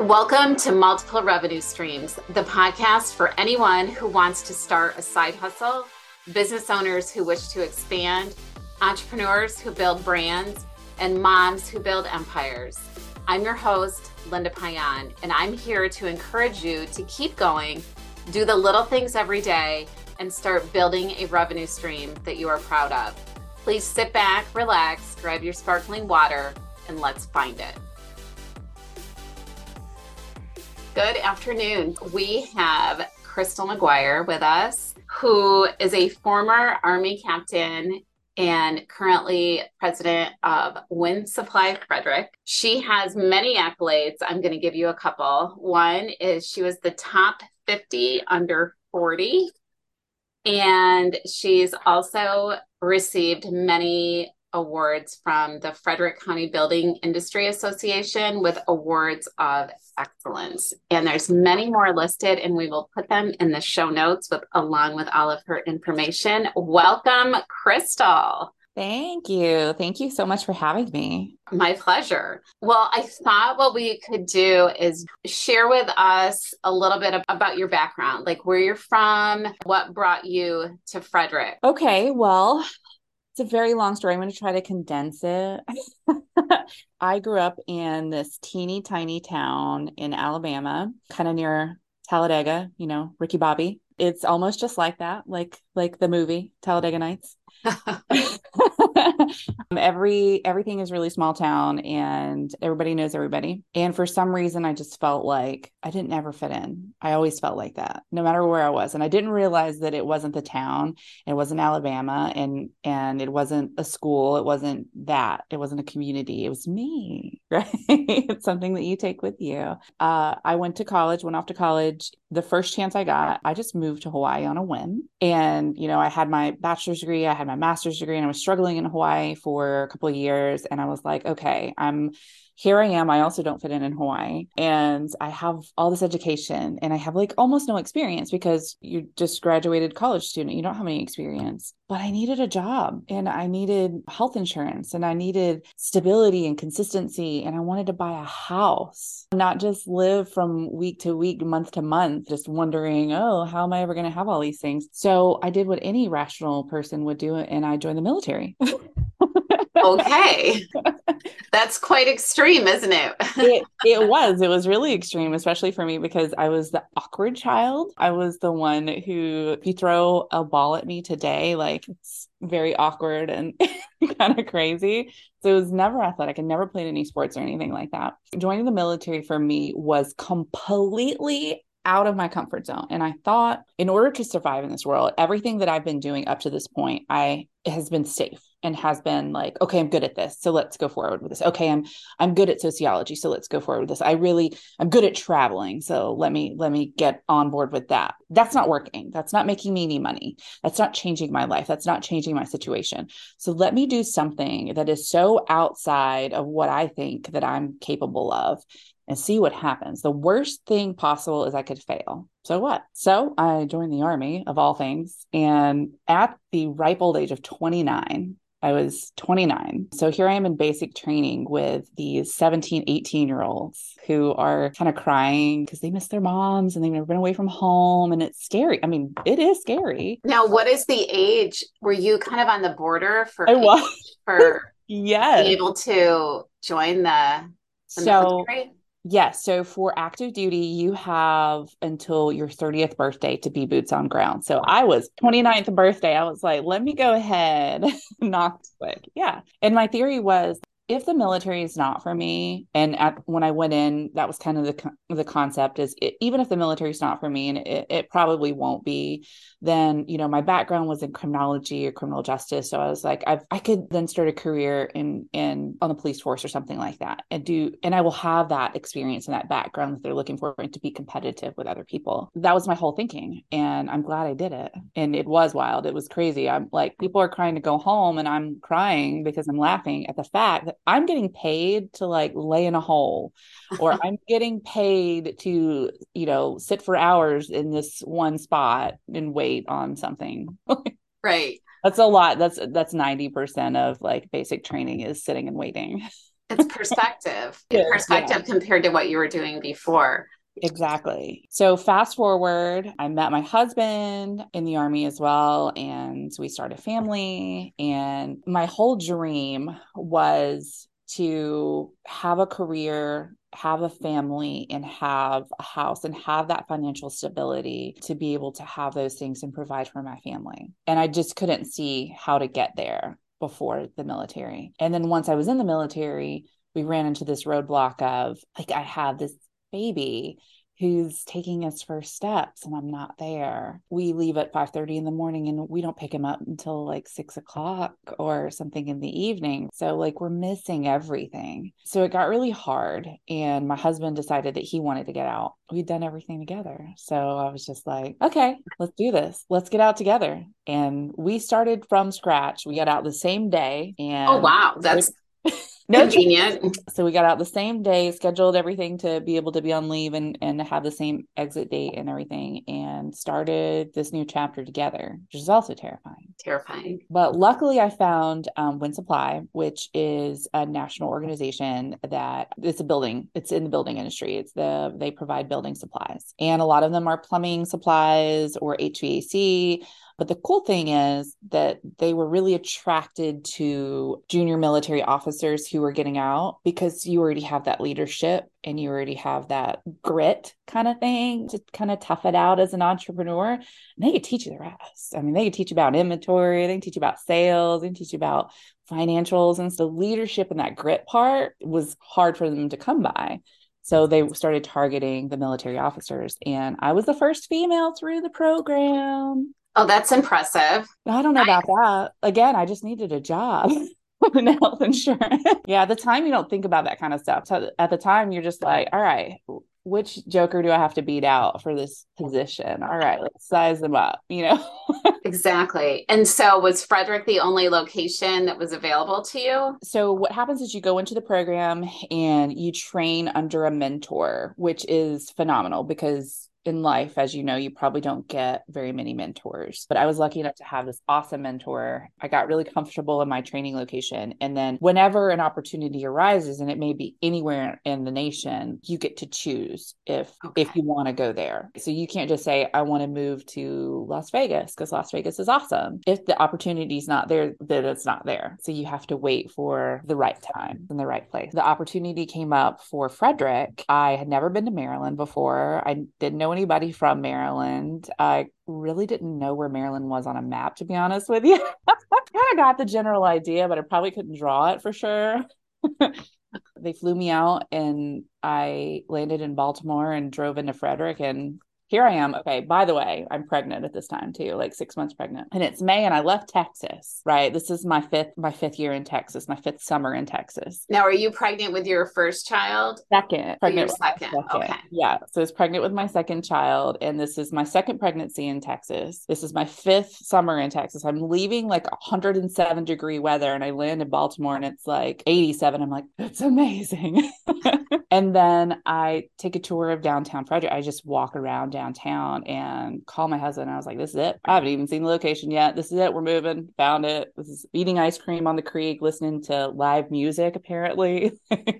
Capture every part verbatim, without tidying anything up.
Welcome to Multiple Revenue Streams, the podcast for anyone who wants to start a side hustle, business owners who wish to expand, entrepreneurs who build brands, and moms who build empires. I'm your host, Linda Payan, and I'm here to encourage you to keep going, do the little things every day, and start building a revenue stream that you are proud of. Please sit back, relax, grab your sparkling water, and let's find it. Good afternoon. We have Crystal Maguire with us, who is a former Army captain and currently president of Winsupply of Frederick. She has many accolades. I'm going to give you a couple. One is she was the top fifty under forty, and she's also received many awards from the Frederick County Building Industry Association with awards of excellence. And there's many more listed, and we will put them in the show notes with along with all of her information. Welcome, Crystal. Thank you. Thank you so much for having me. My pleasure. Well, I thought what we could do is share with us a little bit about your background, like where you're from, what brought you to Frederick. Okay, well, it's a very long story. I'm going to try to condense it. I grew up in this teeny tiny town in Alabama, kind of near Talladega, you know, Ricky Bobby. It's almost just like that, like like the movie Talladega Nights. Every everything is really small town, and everybody knows everybody. And for some reason, I just felt like I didn't ever fit in. I always felt like that, no matter where I was. And I didn't realize that it wasn't the town, it wasn't Alabama, and and it wasn't a school, it wasn't that, it wasn't a community. It was me, right? It's something that you take with you. Uh, I went to college, went off to college. The first chance I got, I just moved to Hawaii on a whim, and you know, I had my bachelor's degree, I had my master's degree, and I was struggling in Hawaii for a couple of years. And I was like, okay, I'm here I am. I also don't fit in in Hawaii, and I have all this education, and I have like almost no experience because you just graduated college student. You don't have any experience, but I needed a job, and I needed health insurance, and I needed stability and consistency. And I wanted to buy a house, not just live from week to week, month to month, just wondering, oh, how am I ever going to have all these things? So I did what any rational person would do, and I joined the military. Okay. That's quite extreme, isn't it? it? It was. It was really extreme, especially for me, because I was the awkward child. I was the one who, if you throw a ball at me today, like it's very awkward and kind of crazy. So it was never athletic. I never played any sports or anything like that. Joining the military for me was completely out of my comfort zone. And I thought in order to survive in this world, everything that I've been doing up to this point, I it has been safe and has been like, okay, I'm good at this. So let's go forward with this. Okay. I'm, I'm good at sociology. So let's go forward with this. I really, I'm good at traveling. So let me, let me get on board with that. That's not working. That's not making me any money. That's not changing my life. That's not changing my situation. So let me do something that is so outside of what I think that I'm capable of and see what happens. The worst thing possible is I could fail. So what? So I joined the Army of all things. And at the ripe old age of twenty-nine, I was twenty-nine. So here I am in basic training with these seventeen, eighteen year olds who are kind of crying because they miss their moms and they've never been away from home. And it's scary. I mean, it is scary. Now, what is the age? Were you kind of on the border for, I was. for yes. being able to join the, the so, military? Yes. So for active duty, you have until your thirtieth birthday to be boots on ground. So I was twenty-ninth birthday. I was like, let me go ahead and knock quick. Yeah. And my theory was if the military is not for me, and at, when I went in, that was kind of the the concept is it, even if the military is not for me, and it, it probably won't be, then, you know, my background was in criminology or criminal justice. So I was like, I've, I could then start a career in, in on the police force or something like that and do, and I will have that experience and that background that they're looking for and to be competitive with other people. That was my whole thinking. And I'm glad I did it. And it was wild. It was crazy. I'm like, people are crying to go home and I'm crying because I'm laughing at the fact that I'm getting paid to like lay in a hole or I'm getting paid to, you know, sit for hours in this one spot and wait on something. Right. That's a lot. That's, that's ninety percent of like basic training is sitting and waiting. It's perspective. It's perspective yeah. compared to what you were doing before. Exactly. So fast forward, I met my husband in the Army as well, and we started a family. And my whole dream was to have a career, have a family, and have a house, and have that financial stability to be able to have those things and provide for my family. And I just couldn't see how to get there before the military. And then once I was in the military, we ran into this roadblock of like, I have this baby who's taking his first steps and I'm not there. We leave at five thirty in the morning and we don't pick him up until like six o'clock or something in the evening. So like we're missing everything. So it got really hard. And my husband decided that he wanted to get out. We'd done everything together. So I was just like, okay, let's do this. Let's get out together. And we started from scratch. We got out the same day. And oh, wow. That's no convenient. So we got out the same day, scheduled everything to be able to be on leave and, and have the same exit date and everything, and started this new chapter together, which is also terrifying. Terrifying. But luckily I found um, Winsupply, which is a national organization that it's a building, it's in the building industry. It's the, they provide building supplies, and a lot of them are plumbing supplies or H V A C. But the cool thing is that they were really attracted to junior military officers who were getting out, because you already have that leadership and you already have that grit kind of thing to kind of tough it out as an entrepreneur. And they could teach you the rest. I mean, they could teach you about inventory, they can teach you about sales, they can teach you about financials. And so leadership and that grit part was hard for them to come by. So they started targeting the military officers. And I was the first female through the program. Oh, that's impressive. I don't know about I, that. Again, I just needed a job in health insurance. Yeah, at the time, you don't think about that kind of stuff. So at the time, you're just like, all right, which joker do I have to beat out for this position? All right, let's size them up, you know? Exactly. And so was Frederick the only location that was available to you? So what happens is you go into the program and you train under a mentor, which is phenomenal because in life, as you know, you probably don't get very many mentors, but I was lucky enough to have this awesome mentor. I got really comfortable in my training location. And then whenever an opportunity arises, and it may be anywhere in the nation, you get to choose if, okay. if you want to go there. So you can't just say, I want to move to Las Vegas because Las Vegas is awesome. If the opportunity is not there, then it's not there. So you have to wait for the right time and the right place. The opportunity came up for Frederick. I had never been to Maryland before. I didn't know anybody from Maryland. I really didn't know where Maryland was on a map, to be honest with you. I kind of got the general idea, but I probably couldn't draw it for sure. They flew me out and I landed in Baltimore and drove into Frederick, and here I am. Okay. By the way, I'm pregnant at this time too, like six months pregnant, and it's May and I left Texas, right? This is my fifth, my fifth year in Texas, my fifth summer in Texas. Now, are you pregnant with your first child? Second. Pregnant with second. second. Okay. Yeah. So I was pregnant with my second child, and this is my second pregnancy in Texas. This is my fifth summer in Texas. I'm leaving like one hundred seven degree weather and I land in Baltimore and it's like eighty-seven. I'm like, that's amazing. And then I take a tour of downtown Frederick. I just walk around downtown and call my husband. And I was like, this is it. I haven't even seen the location yet. This is it. We're moving. Found it. This is eating ice cream on the creek, listening to live music. Apparently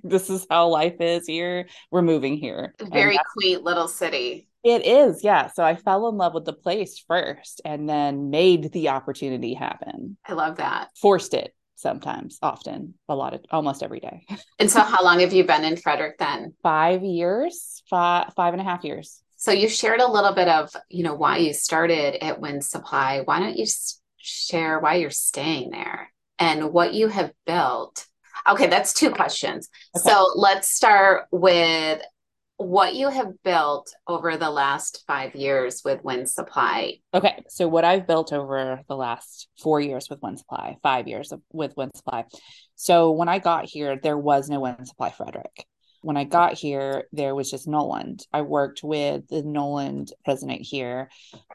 this is how life is here. We're moving here. Very quaint little city. It is. Yeah. So I fell in love with the place first and then made the opportunity happen. I love that. Forced it. Sometimes, often, a lot of, almost every day. And so how long have you been in Frederick then? Five years, five, five and a half years. So you shared a little bit of, you know, why you started at Winsupply. Why don't you share why you're staying there and what you have built? Okay. That's two questions. Okay. So let's start with what you have built over the last five years with Winsupply. Okay. So what I've built over the last four years with Winsupply, five years of, with Winsupply. So when I got here, there was no Winsupply Frederick. When I got here, there was just Noland. I worked with the Noland president here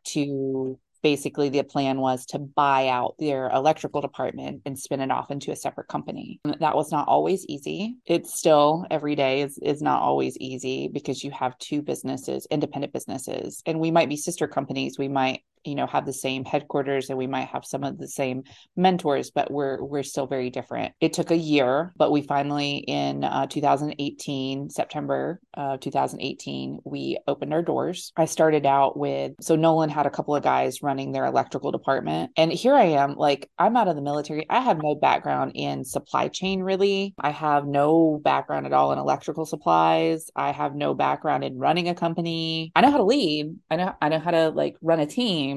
to basically the plan was to buy out their electrical department and spin it off into a separate company. That was not always easy. It's still every day is, is not always easy because you have two businesses, independent businesses, and we might be sister companies. We might you know, have the same headquarters and we might have some of the same mentors, but we're, we're still very different. It took a year, but we finally in uh, two thousand eighteen, September of two thousand eighteen, we opened our doors. I started out with, so Noland had a couple of guys running their electrical department. And here I am, like, I'm out of the military. I have no background in supply chain, really. I have no background at all in electrical supplies. I have no background in running a company. I know how to lead. I know, I know how to like run a team.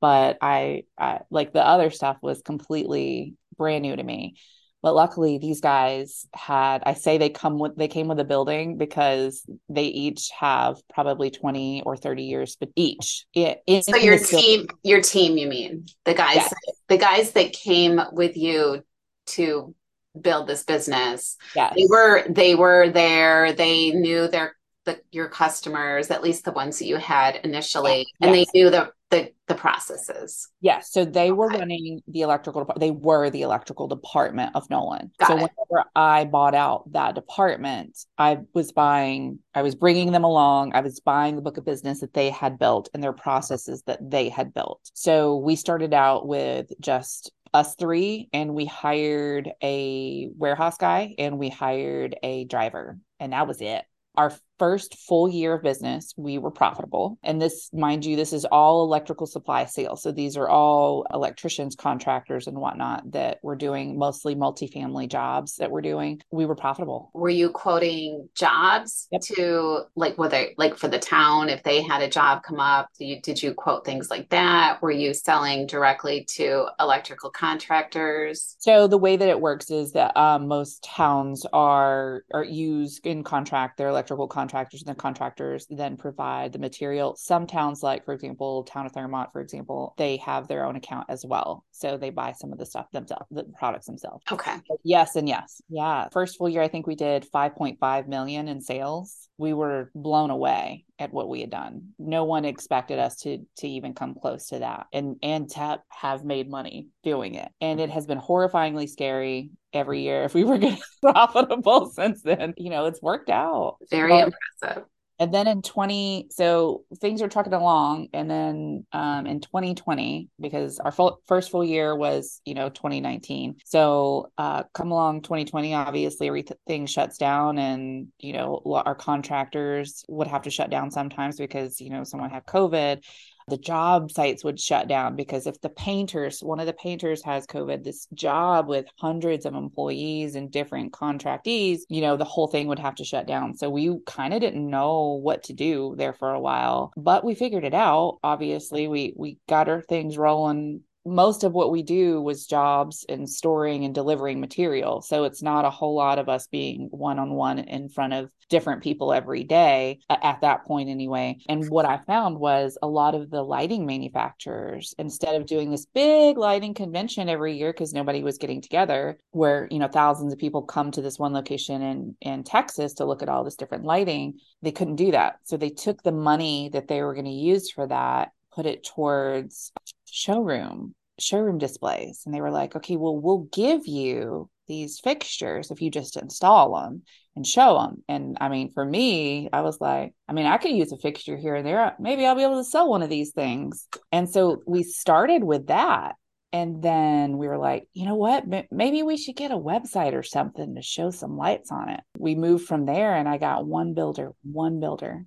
But I, I, like the other stuff was completely brand new to me. But luckily these guys had, I say they come with, they came with a building because they each have probably twenty or thirty years, but each. In, so your team, building. your team, you mean the guys, yes. the guys that came with you to build this business, yes. they were, they were there. They knew their, the, your customers, at least the ones that you had initially, yes. and yes. they knew the The, the processes. Yes. So they okay. were running the electrical department. They were the electrical department of Noland. Got so it. Whenever I bought out that department, I was buying, I was bringing them along. I was buying the book of business that they had built and their processes that they had built. So we started out with just us three, and we hired a warehouse guy and we hired a driver, and that was it. Our first full year of business, we were profitable. And this, mind you, this is all electrical supply sales. So these are all electricians, contractors, and whatnot that we're doing, mostly multifamily jobs that we're doing. We were profitable. Were you quoting jobs yep. to like, whether like for the town, if they had a job come up, did you, did you quote things like that? Were you selling directly to electrical contractors? So the way that it works is that um, most towns are, are used in contract their electrical contractors, and the contractors then provide the material. Some towns, like for example, town of Thermont, for example, they have their own account as well. So they buy some of the stuff themselves, the products themselves. Okay. Yes. And yes. Yeah. First full year, I think we did five point five million in sales. We were blown away at what we had done. No one expected us to to even come close to that. And, and T E P have made money doing it. And it has been horrifyingly scary every year if we were going to be profitable since then. You know, it's worked out. Very but, impressive. And then in twenty, so things are trucking along. And then um, in twenty twenty, because our full, first full year was, you know, twenty nineteen. So uh, come along twenty twenty, obviously everything shuts down, and, you know, our contractors would have to shut down sometimes because, you know, someone had COVID. The job sites would shut down because if the painters, one of the painters has COVID, this job with hundreds of employees and different contractees, you know, the whole thing would have to shut down. So we kind of didn't know what to do there for a while, but we figured it out. Obviously, we, we got our things rolling. Most of what we do was jobs and storing and delivering material. So it's not a whole lot of us being one-on-one in front of different people every day at that point anyway. And what I found was a lot of the lighting manufacturers, instead of doing this big lighting convention every year, because nobody was getting together, where, you know, thousands of people come to this one location in, in Texas to look at all this different lighting, they couldn't do that. So they took the money that they were going to use for that, put it towards showroom, showroom displays. And they were like, okay, well, we'll give you these fixtures if you just install them and show them. And I mean, for me, I was like, I mean, I could use a fixture here and there. Maybe I'll be able to sell one of these things. And so we started with that. And then we were like, you know what, maybe we should get a website or something to show some lights on it. We moved from there, and I got one builder, one builder.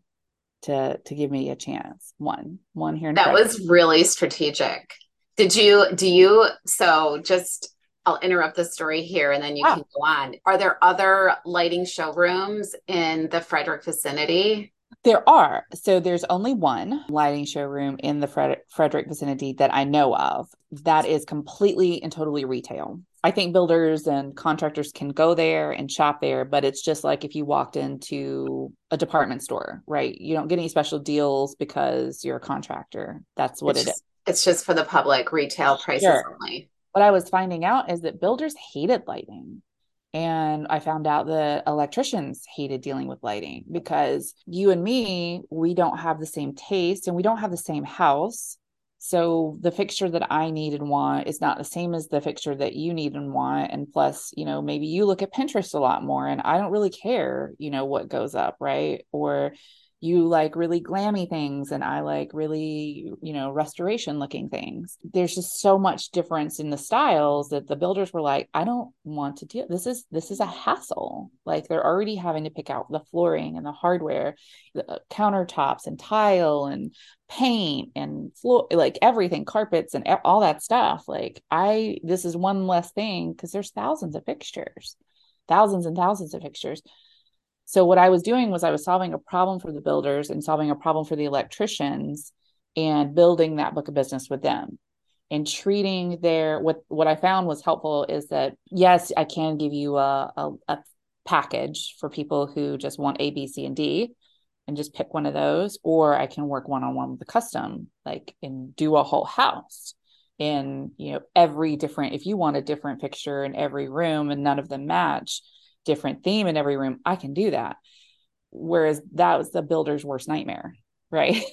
to to give me a chance. One, one here. That was really strategic. Did you, do you, so just, I'll interrupt the story here and then you oh. can go on. Are there other lighting showrooms in the Frederick vicinity? There are. So there's only one lighting showroom in the Fred- Frederick vicinity that I know of that is completely and totally retail. I think builders and contractors can go there and shop there, but it's just like if you walked into a department store, right? You don't get any special deals because you're a contractor. That's what it's it just, is. It's just for the public, retail prices sure. only. What I was finding out is that builders hated lighting. And I found out that electricians hated dealing with lighting because you and me, we don't have the same taste and we don't have the same house. So the fixture that I need and want is not the same as the fixture that you need and want. And plus, you know, maybe you look at Pinterest a lot more and I don't really care, you know, what goes up, right? Or You like really glammy things and I like really, you know, restoration looking things. There's just so much difference in the styles that the builders were like, I don't want to deal. This is, this is a hassle. Like they're already having to pick out the flooring and the hardware, the countertops and tile and paint and floor, like everything, carpets and all that stuff. Like I, this is one less thing because there's thousands of fixtures, thousands and thousands of fixtures. So what I was doing was I was solving a problem for the builders and solving a problem for the electricians and building that book of business with them and treating their, what, what I found was helpful is that, yes, I can give you a, a, a package for people who just want A, B, C, and D and just pick one of those, or I can work one-on-one with the custom, like, and do a whole house in, you know, every different, if you want a different fixture in every room and none of them match, different theme in every room, I can do that. Whereas that was the builder's worst nightmare, right?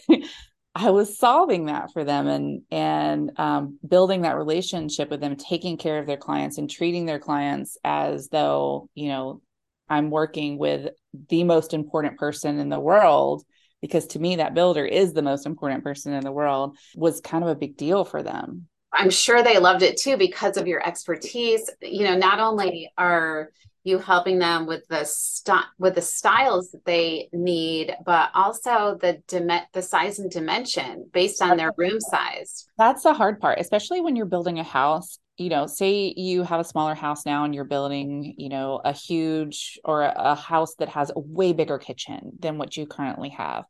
I was solving that for them and, and um, building that relationship with them, taking care of their clients and treating their clients as though, you know, I'm working with the most important person in the world, because to me, that builder is the most important person in the world, was kind of a big deal for them. I'm sure they loved it too, because of your expertise. You know, not only are you helping them with the st- with the styles that they need, but also the dim- the size and dimension based on their room size. That's the hard part, especially when you're building a house. You know, say you have a smaller house now and you're building, you know, a huge or a, a house that has a way bigger kitchen than what you currently have.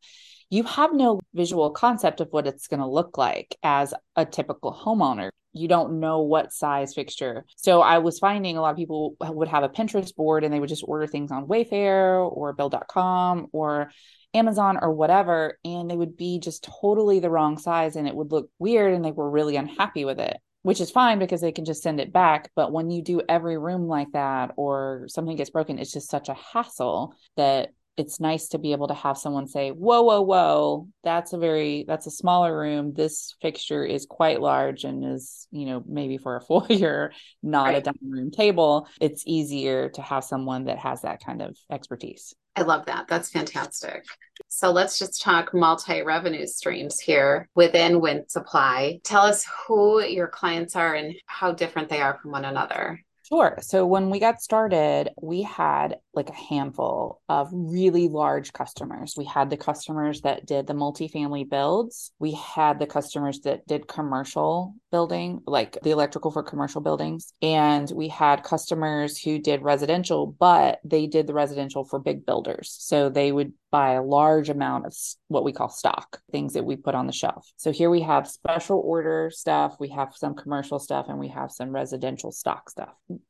You have no visual concept of what it's going to look like as a typical homeowner. You don't know what size fixture. So I was finding a lot of people would have a Pinterest board and they would just order things on Wayfair or build dot com or Amazon or whatever. And they would be just totally the wrong size and it would look weird and they were really unhappy with it, which is fine because they can just send it back. But when you do every room like that or something gets broken, it's just such a hassle that it's nice to be able to have someone say, whoa, whoa, whoa, that's a very, that's a smaller room. This fixture is quite large and is, you know, maybe for a foyer, not right. a dining room table. It's easier to have someone that has that kind of expertise. I love that. That's fantastic. So let's just talk multi-revenue streams here within Winsupply. Tell us who your clients are and how different they are from one another. Sure. So when we got started, we had like a handful of really large customers. We had the customers that did the multifamily builds. We had the customers that did commercial building, like the electrical for commercial buildings. And we had customers who did residential, but they did the residential for big builders. So they would buy a large amount of what we call stock, things that we put on the shelf. So here we have special order stuff, we have some commercial stuff, and we have some residential stock stuff.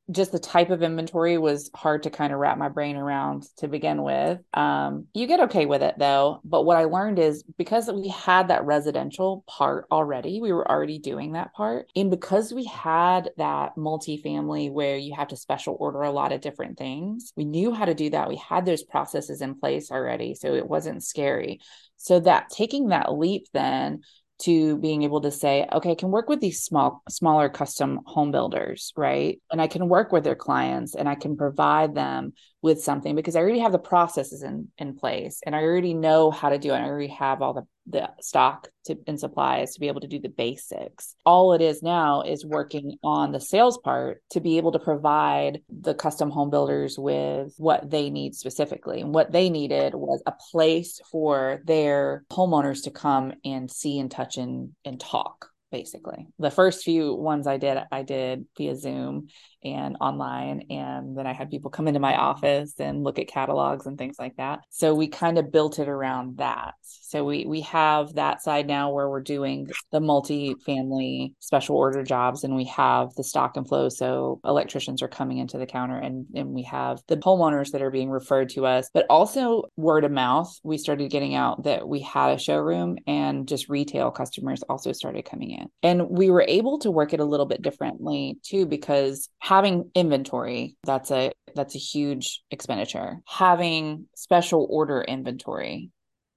Just the type of inventory was hard to kind of wrap my brain around to begin with. Um, you get okay with it though. But what I learned is because we had that residential part already, we were already doing that part. And because we had that multifamily where you have to special order a lot of different things, we knew how to do that. We had those processes in place already. So it wasn't scary. So that taking that leap then to being able to say, okay, I can work with these small, smaller custom home builders, right? And I can work with their clients and I can provide them with something because I already have the processes in, in place and I already know how to do it. I already have all the, the stock to, and supplies to be able to do the basics. All it is now is working on the sales part to be able to provide the custom home builders with what they need specifically. And what they needed was a place for their homeowners to come and see and touch and, and talk. Basically, the first few ones I did, I did via Zoom and online. And then I had people come into my office and look at catalogs and things like that. So we kind of built it around that. So we, we have that side now where we're doing the multi-family special order jobs and we have the stock and flow. So electricians are coming into the counter and, and we have the homeowners that are being referred to us, but also word of mouth. We started getting out that we had a showroom and just retail customers also started coming in. And we were able to work it a little bit differently too, because having inventory, that's a, that's a huge expenditure. Having special order inventory,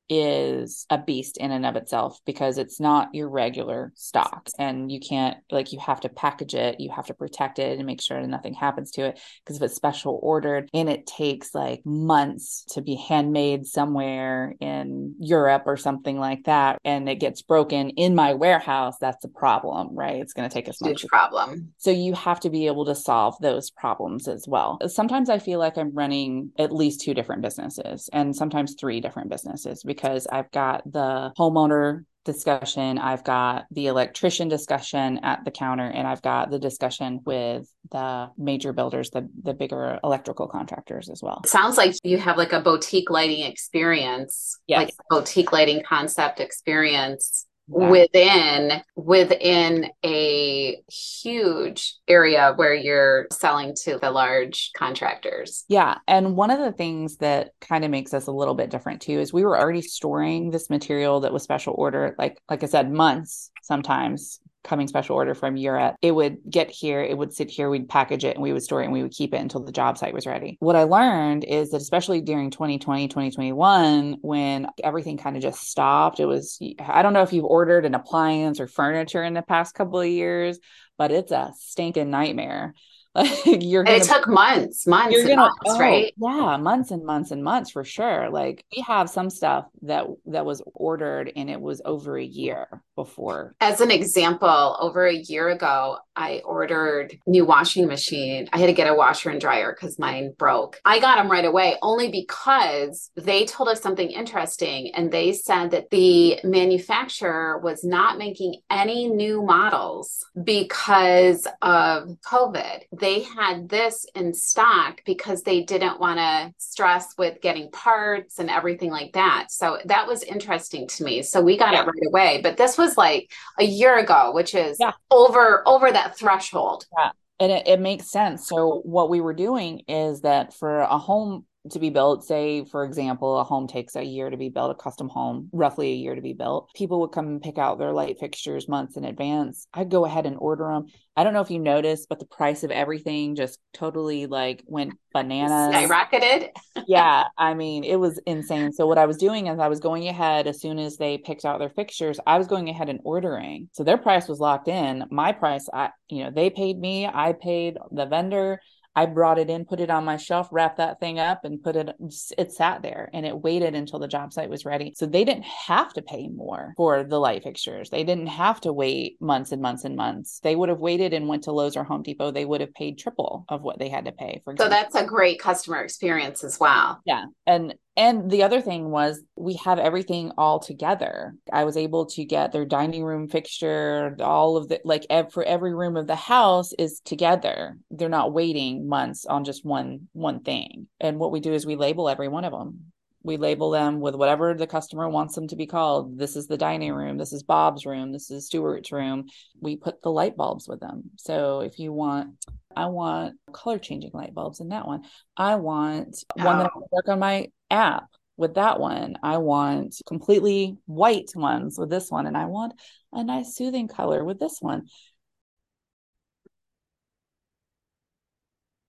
is a beast in and of itself, because it's not your regular stock, and you can't, like, you have to package it, you have to protect it and make sure that nothing happens to it, because if it's special ordered and it takes like months to be handmade somewhere in Europe or something like that, and it gets broken in my warehouse, that's a problem, right? It's going to take us a huge problem. So you have to be able to solve those problems as well. Sometimes I feel like I'm running at least two different businesses, and sometimes three different businesses, because I've got the homeowner discussion, I've got the electrician discussion at the counter, and I've got the discussion with the major builders, the, the bigger electrical contractors as well. It sounds like you have like a boutique lighting experience, yes. like a boutique lighting concept experience. Yeah. Within within a huge area where you're selling to the large contractors. Yeah. And one of the things that kind of makes us a little bit different too is we were already storing this material that was special order, like like I said, months sometimes. Coming special order from Europe, it would get here, it would sit here, we'd package it and we would store it and we would keep it until the job site was ready. What I learned is that especially during twenty twenty, twenty twenty-one, when everything kind of just stopped, it was, I don't know if you've ordered an appliance or furniture in the past couple of years, but it's a stinking nightmare. Like you're gonna, it took months, months, and gonna, months, oh, right? Yeah, months and months and months for sure. Like we have some stuff that that was ordered and it was over a year before. As an example, over a year ago, I ordered new washing machine. I had to get a washer and dryer because mine broke. I got them right away only because they told us something interesting, and they said that the manufacturer was not making any new models because of COVID. They had this in stock because they didn't want to stress with getting parts and everything like that. So that was interesting to me. So we got yeah. it right away, but this was like a year ago, which is yeah. over, over that threshold. Yeah. And it, it makes sense. So what we were doing is that for a home to be built, say, for example, a home takes a year to be built, a custom home, roughly a year to be built. People would come and pick out their light fixtures months in advance. I'd go ahead and order them. I don't know if you noticed, but the price of everything just totally like went bananas. Skyrocketed. Yeah. I mean, it was insane. So what I was doing is I was going ahead, as soon as they picked out their fixtures, I was going ahead and ordering. So their price was locked in. My price, I, you know, they paid me, I paid the vendor. I brought it in, put it on my shelf, wrapped that thing up and put it, it sat there and it waited until the job site was ready. So they didn't have to pay more for the light fixtures. They didn't have to wait months and months and months. They would have waited and went to Lowe's or Home Depot. They would have paid triple of what they had to pay. For example. So that's a great customer experience as well. Yeah. And And the other thing was we have everything all together. I was able to get their dining room fixture, all of the, like ev- for every room of the house is together. They're not waiting months on just one, one thing. And what we do is we label every one of them. We label them with whatever the customer wants them to be called. This is the dining room. This is Bob's room. This is Stuart's room. We put the light bulbs with them. So if you want, I want color changing light bulbs in that one. I want oh. one that I can work on my app with that one. I want completely white ones with this one. And I want a nice soothing color with this one.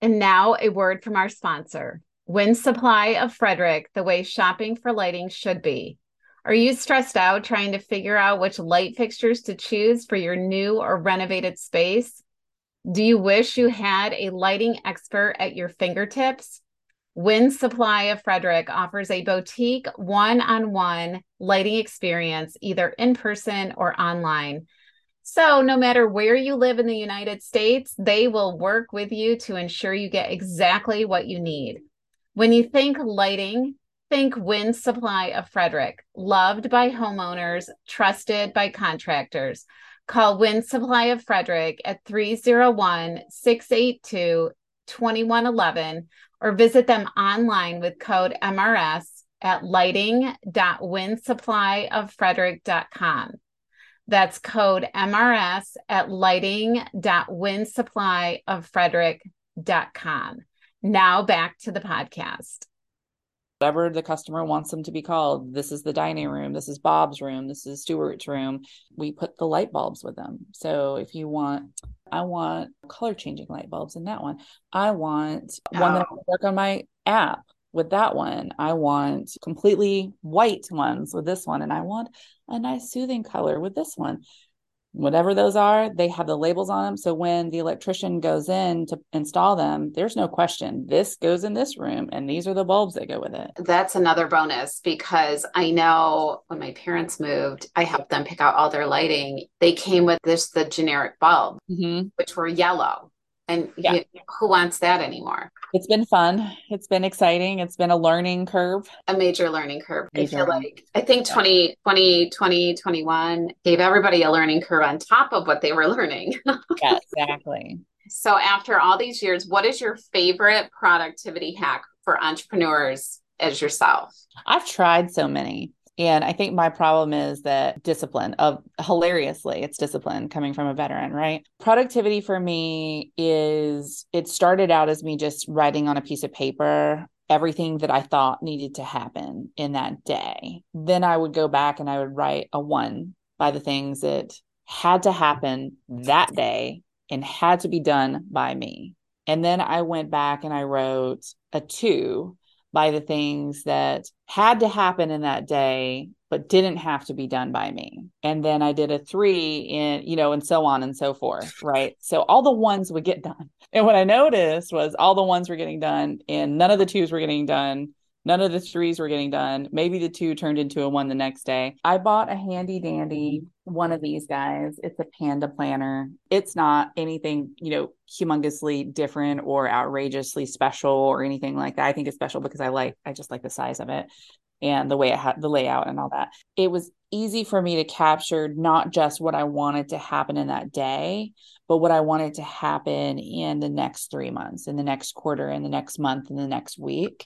And now a word from our sponsor. Winsupply of Frederick, the way shopping for lighting should be. Are you stressed out trying to figure out which light fixtures to choose for your new or renovated space? Do you wish you had a lighting expert at your fingertips? Winsupply of Frederick offers a boutique one-on-one lighting experience, either in person or online. So no matter where you live in the United States, they will work with you to ensure you get exactly what you need. When you think lighting, think Winsupply of Frederick, loved by homeowners, trusted by contractors. Call Winsupply of Frederick at three oh one, six eight two, two one one one or visit them online with code M R S at lighting dot winsupply of frederick dot com. That's code M R S at lighting dot winsupply of frederick dot com. Now back to the podcast. Whatever the customer wants them to be called. This is the dining room. This is Bob's room. This is Stuart's room. We put the light bulbs with them. So if you want, I want color changing light bulbs in that one. I want oh. one that I can work on my app with that one. I want completely white ones with this one. And I want a nice soothing color with this one. Whatever those are, they have the labels on them. So when the electrician goes in to install them, there's no question. This goes in this room and these are the bulbs that go with it. That's another bonus, because I know when my parents moved, I helped them pick out all their lighting. They came with this, the generic bulb, mm-hmm. which were yellow. And yeah. you, who wants that anymore? It's been fun. It's been exciting. It's been a learning curve. A major learning curve. Major. I feel like, I think twenty twenty, twenty twenty-one gave everybody a learning curve on top of what they were learning. Yeah, exactly. So after all these years, what is your favorite productivity hack for entrepreneurs as yourself? I've tried so many. And I think my problem is that discipline of hilariously, it's discipline coming from a veteran, right? Productivity for me is, it started out as me just writing on a piece of paper everything that I thought needed to happen in that day. Then I would go back and I would write a one by the things that had to happen that day and had to be done by me. And then I went back and I wrote a two by the things that had to happen in that day, but didn't have to be done by me. And then I did a three and, you know, and so on and so forth. Right. So all the ones would get done. And what I noticed was all the ones were getting done and none of the twos were getting done. None of the threes were getting done. Maybe the two turned into a one the next day. I bought a handy dandy one of these guys. It's a Panda Planner. It's not anything, you know, humongously different or outrageously special or anything like that. I think it's special because I like, I just like the size of it and the way it had the layout and all that. It was easy for me to capture not just what I wanted to happen in that day, but what I wanted to happen in the next three months, in the next quarter, in the next month, in the next week.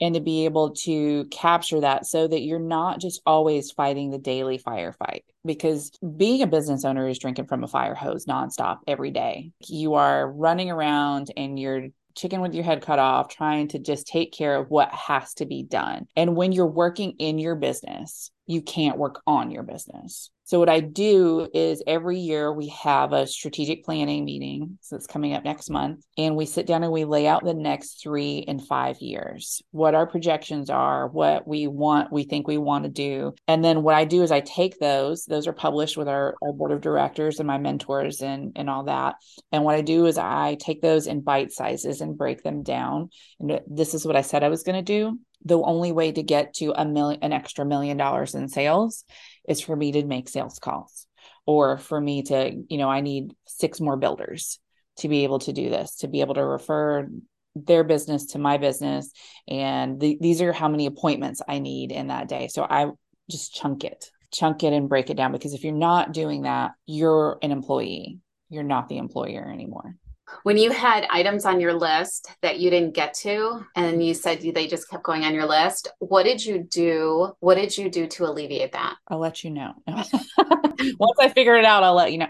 And to be able to capture that so that you're not just always fighting the daily firefight, because being a business owner is drinking from a fire hose nonstop every day. You are running around and you're chicken with your head cut off, trying to just take care of what has to be done. And when you're working in your business, you can't work on your business. So what I do is every year we have a strategic planning meeting. So it's coming up next month, and we sit down and we lay out the next three and five years, what our projections are, what we want, we think we want to do. And then what I do is I take those, those are published with our, our board of directors and my mentors and, and all that. And what I do is I take those in bite sizes and break them down. And this is what I said I was going to do. The only way to get to a million, an extra million dollars in sales is for me to make sales calls, or for me to, you know, I need six more builders to be able to do this, to be able to refer their business to my business. And the, these are how many appointments I need in that day. So I just chunk it, chunk it and break it down, because if you're not doing that, you're an employee. You're not the employer anymore. When you had items on your list that you didn't get to, and you said they just kept going on your list, what did you do? What did you do to alleviate that? I'll let you know. Once I figure it out, I'll let you know.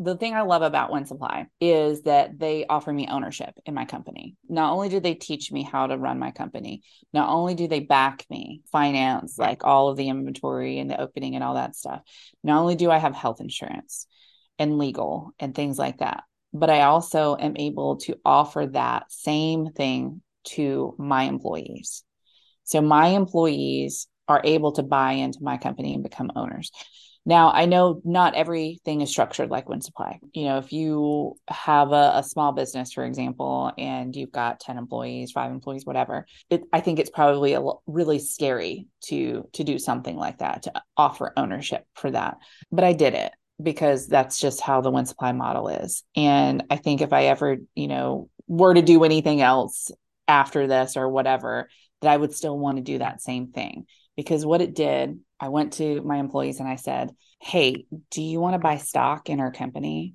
The thing I love about Winsupply is that they offer me ownership in my company. Not only do they teach me how to run my company, not only do they back me, finance, like all of the inventory and the opening and all that stuff. Not only do I have health insurance and legal and things like that, but I also am able to offer that same thing to my employees. So my employees are able to buy into my company and become owners. Now, I know not everything is structured like Winsupply. You know, if you have a, a small business, for example, and you've got ten employees, five employees, whatever, it, I think it's probably a l- really scary to, to do something like that, to offer ownership for that. But I did it, because that's just how the Winsupply model is. And I think if I ever, you know, were to do anything else after this or whatever, that I would still want to do that same thing. Because what it did, I went to my employees and I said, hey, do you want to buy stock in our company?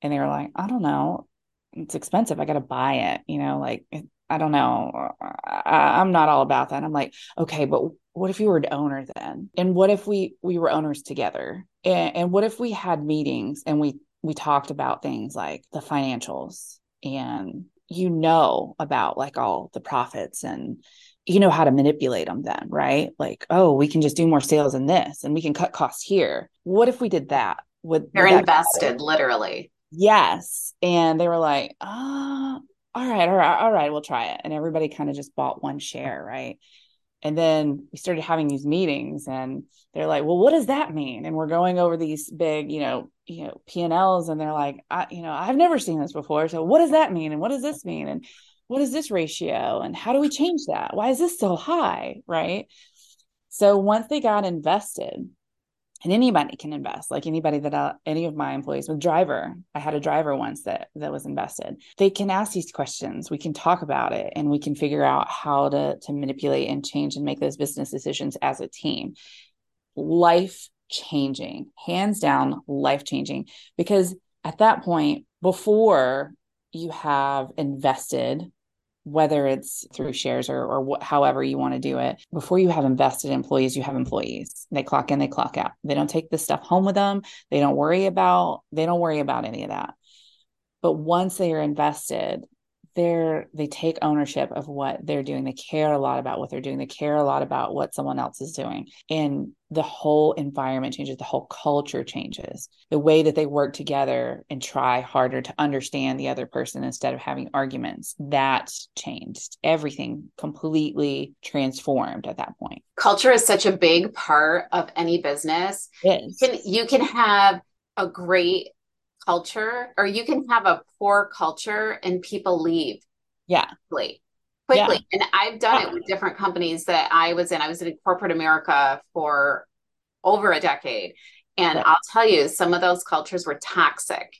And they were like, I don't know. It's expensive. I got to buy it. You know, like, I don't know. I, I'm not all about that. And I'm like, okay, but what if you were an owner then? And what if we, we were owners together? And, and what if we had meetings and we, we talked about things like the financials, and you know about like all the profits, and you know how to manipulate them then, right? Like, oh, we can just do more sales in this and we can cut costs here. What if we did that? Would, They're would that invested, matter? Literally. Yes. And they were like, ah, oh, all right, all right, all right, we'll try it. And everybody kind of just bought one share, right? And then we started having these meetings and they're like, well, what does that mean? And we're going over these big, you know, you know, P and Ls, and they're like, I, you know, I've never seen this before. So what does that mean? And what does this mean? And what is this ratio? And how do we change that? Why is this so high? Right. So once they got invested, and anybody can invest, like anybody that I, any of my employees with driver, I had a driver once that, that was invested. They can ask these questions. We can talk about it and we can figure out how to, to manipulate and change and make those business decisions as a team. Life changing, hands down, life changing, because at that point, before you have invested, whether it's through shares or, or what, however you want to do it, before you have invested employees, you have employees. They clock in, they clock out. They don't take this stuff home with them. They don't worry about, they don't worry about any of that. But once they are invested, they're, they take ownership of what they're doing. They care a lot about what they're doing. They care a lot about what someone else is doing. And the whole environment changes. The whole culture changes. The way that they work together and try harder to understand the other person instead of having arguments, that changed. Everything completely transformed at that point. Culture is such a big part of any business. It is. You can, you can have a great culture, or you can have a poor culture and people leave. Yeah. Quickly. Quickly. Yeah. And I've done yeah. it with different companies that I was in. I was in corporate America for over a decade. And right. I'll tell you, some of those cultures were toxic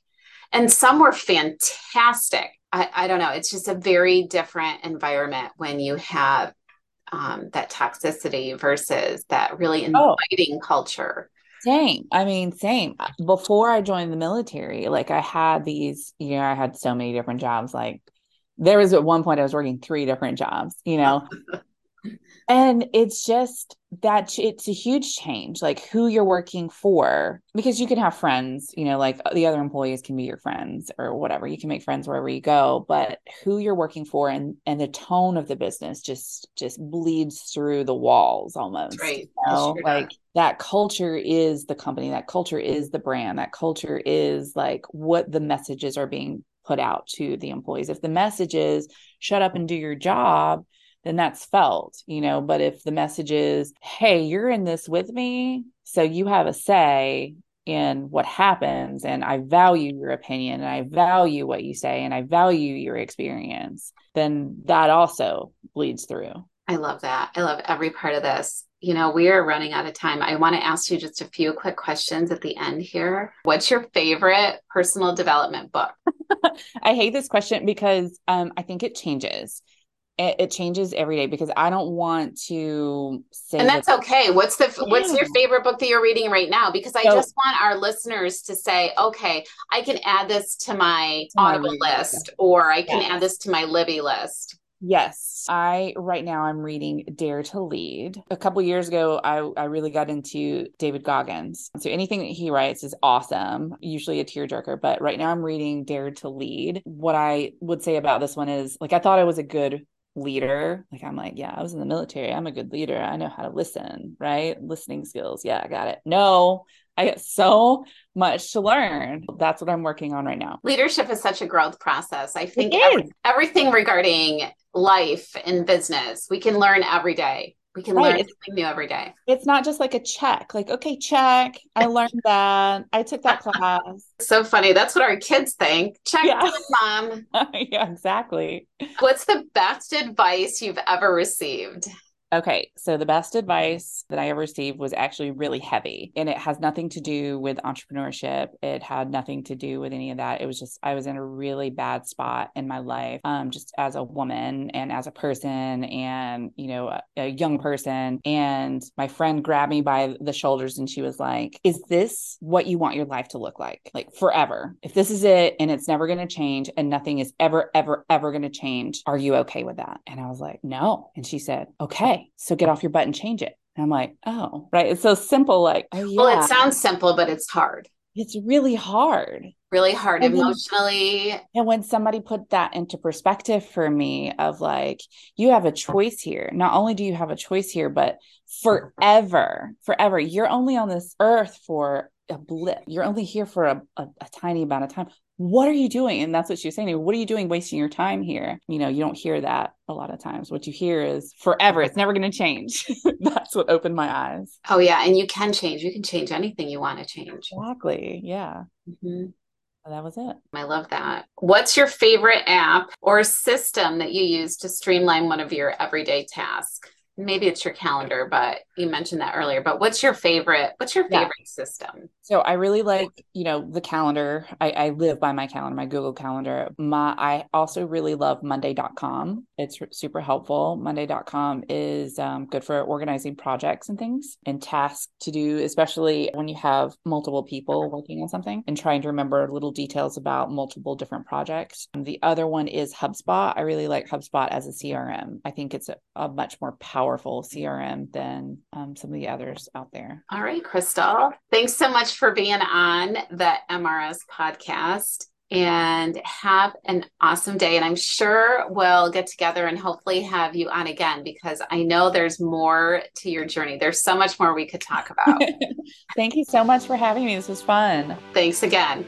and some were fantastic. I, I don't know. It's just a very different environment when you have um, that toxicity versus that really inviting oh. culture. Same. I mean, same. Before I joined the military, like I had these, you know, I had so many different jobs. Like there was at one point I was working three different jobs, you know, and it's just that it's a huge change, like who you're working for, because you can have friends, you know, like the other employees can be your friends or whatever. You can make friends wherever you go, but who you're working for and, and the tone of the business just, just bleeds through the walls almost. Right. You know? Sure. Like, that culture is the company, that culture is the brand, that culture is like what the messages are being put out to the employees. If the message is shut up and do your job, then that's felt, you know, but if the message is, hey, you're in this with me, so you have a say in what happens, and I value your opinion, and I value what you say, and I value your experience, then that also bleeds through. I love that. I love every part of this. You know, we are running out of time. I want to ask you just a few quick questions at the end here. What's your favorite personal development book? I hate this question because um, I think it changes. It, it changes every day because I don't want to say. And that's that- okay. What's the, what's your favorite book that you're reading right now? Because I so, just want our listeners to say, okay, I can add this to my to Audible my list, or I can yes. add this to my Libby list. Yes. I, right now I'm reading Dare to Lead. A couple years ago, I, I really got into David Goggins. So anything that he writes is awesome, usually a tearjerker, but right now I'm reading Dare to Lead. What I would say about this one is, like, I thought I was a good leader. Like, I'm like, yeah, I was in the military. I'm a good leader. I know how to listen, right? Listening skills. Yeah, I got it. No, I got so much to learn. That's what I'm working on right now. Leadership is such a growth process. I think every, everything regarding life and business, we can learn every day. We can right. learn something new every day. It's not just like a check, like, okay, check. I learned that. I took that class. So funny. That's what our kids think. Check, yeah. With mom. Yeah, exactly. What's the best advice you've ever received? Okay. So the best advice that I ever received was actually really heavy, and it has nothing to do with entrepreneurship. It had nothing to do with any of that. It was just, I was in a really bad spot in my life, um, just as a woman and as a person and, you know, a, a young person. And my friend grabbed me by the shoulders and she was like, is this what you want your life to look like? Like forever? If this is it and it's never going to change and nothing is ever, ever, ever going to change, are you okay with that? And I was like, no. And she said, okay. So get off your butt and change it. And I'm like, oh, right. It's so simple. Like, oh, yeah. Well, it sounds simple, but it's hard. It's really hard. Really hard and emotionally. Then, and when somebody put that into perspective for me of like, you have a choice here. Not only do you have a choice here, but forever, forever. You're only on this earth for a blip. You're only here for a, a, a tiny amount of time. what are you doing? And that's what she was saying to me. What are you doing wasting your time here? You know, you don't hear that a lot of times. What you hear is forever. It's never going to change. That's what opened my eyes. Oh, yeah. And you can change. You can change anything you want to change. Exactly. Yeah. Mm-hmm. That was it. I love that. What's your favorite app or system that you use to streamline one of your everyday tasks? Maybe it's your calendar, but you mentioned that earlier, but what's your favorite, what's your favorite yeah. system? So I really like, you know, the calendar. I, I live by my calendar, my Google calendar. My, I also really love Monday dot com. It's super helpful. Monday dot com is um, good for organizing projects and things and tasks to do, especially when you have multiple people working on something and trying to remember little details about multiple different projects. And the other one is HubSpot. I really like HubSpot as a C R M. I think it's a, a much more powerful powerful C R M than um, some of the others out there. All right, Crystal, thanks so much for being on the M R S podcast and have an awesome day. And I'm sure we'll get together and hopefully have you on again, because I know there's more to your journey. There's so much more we could talk about. Thank you so much for having me. This was fun. Thanks again.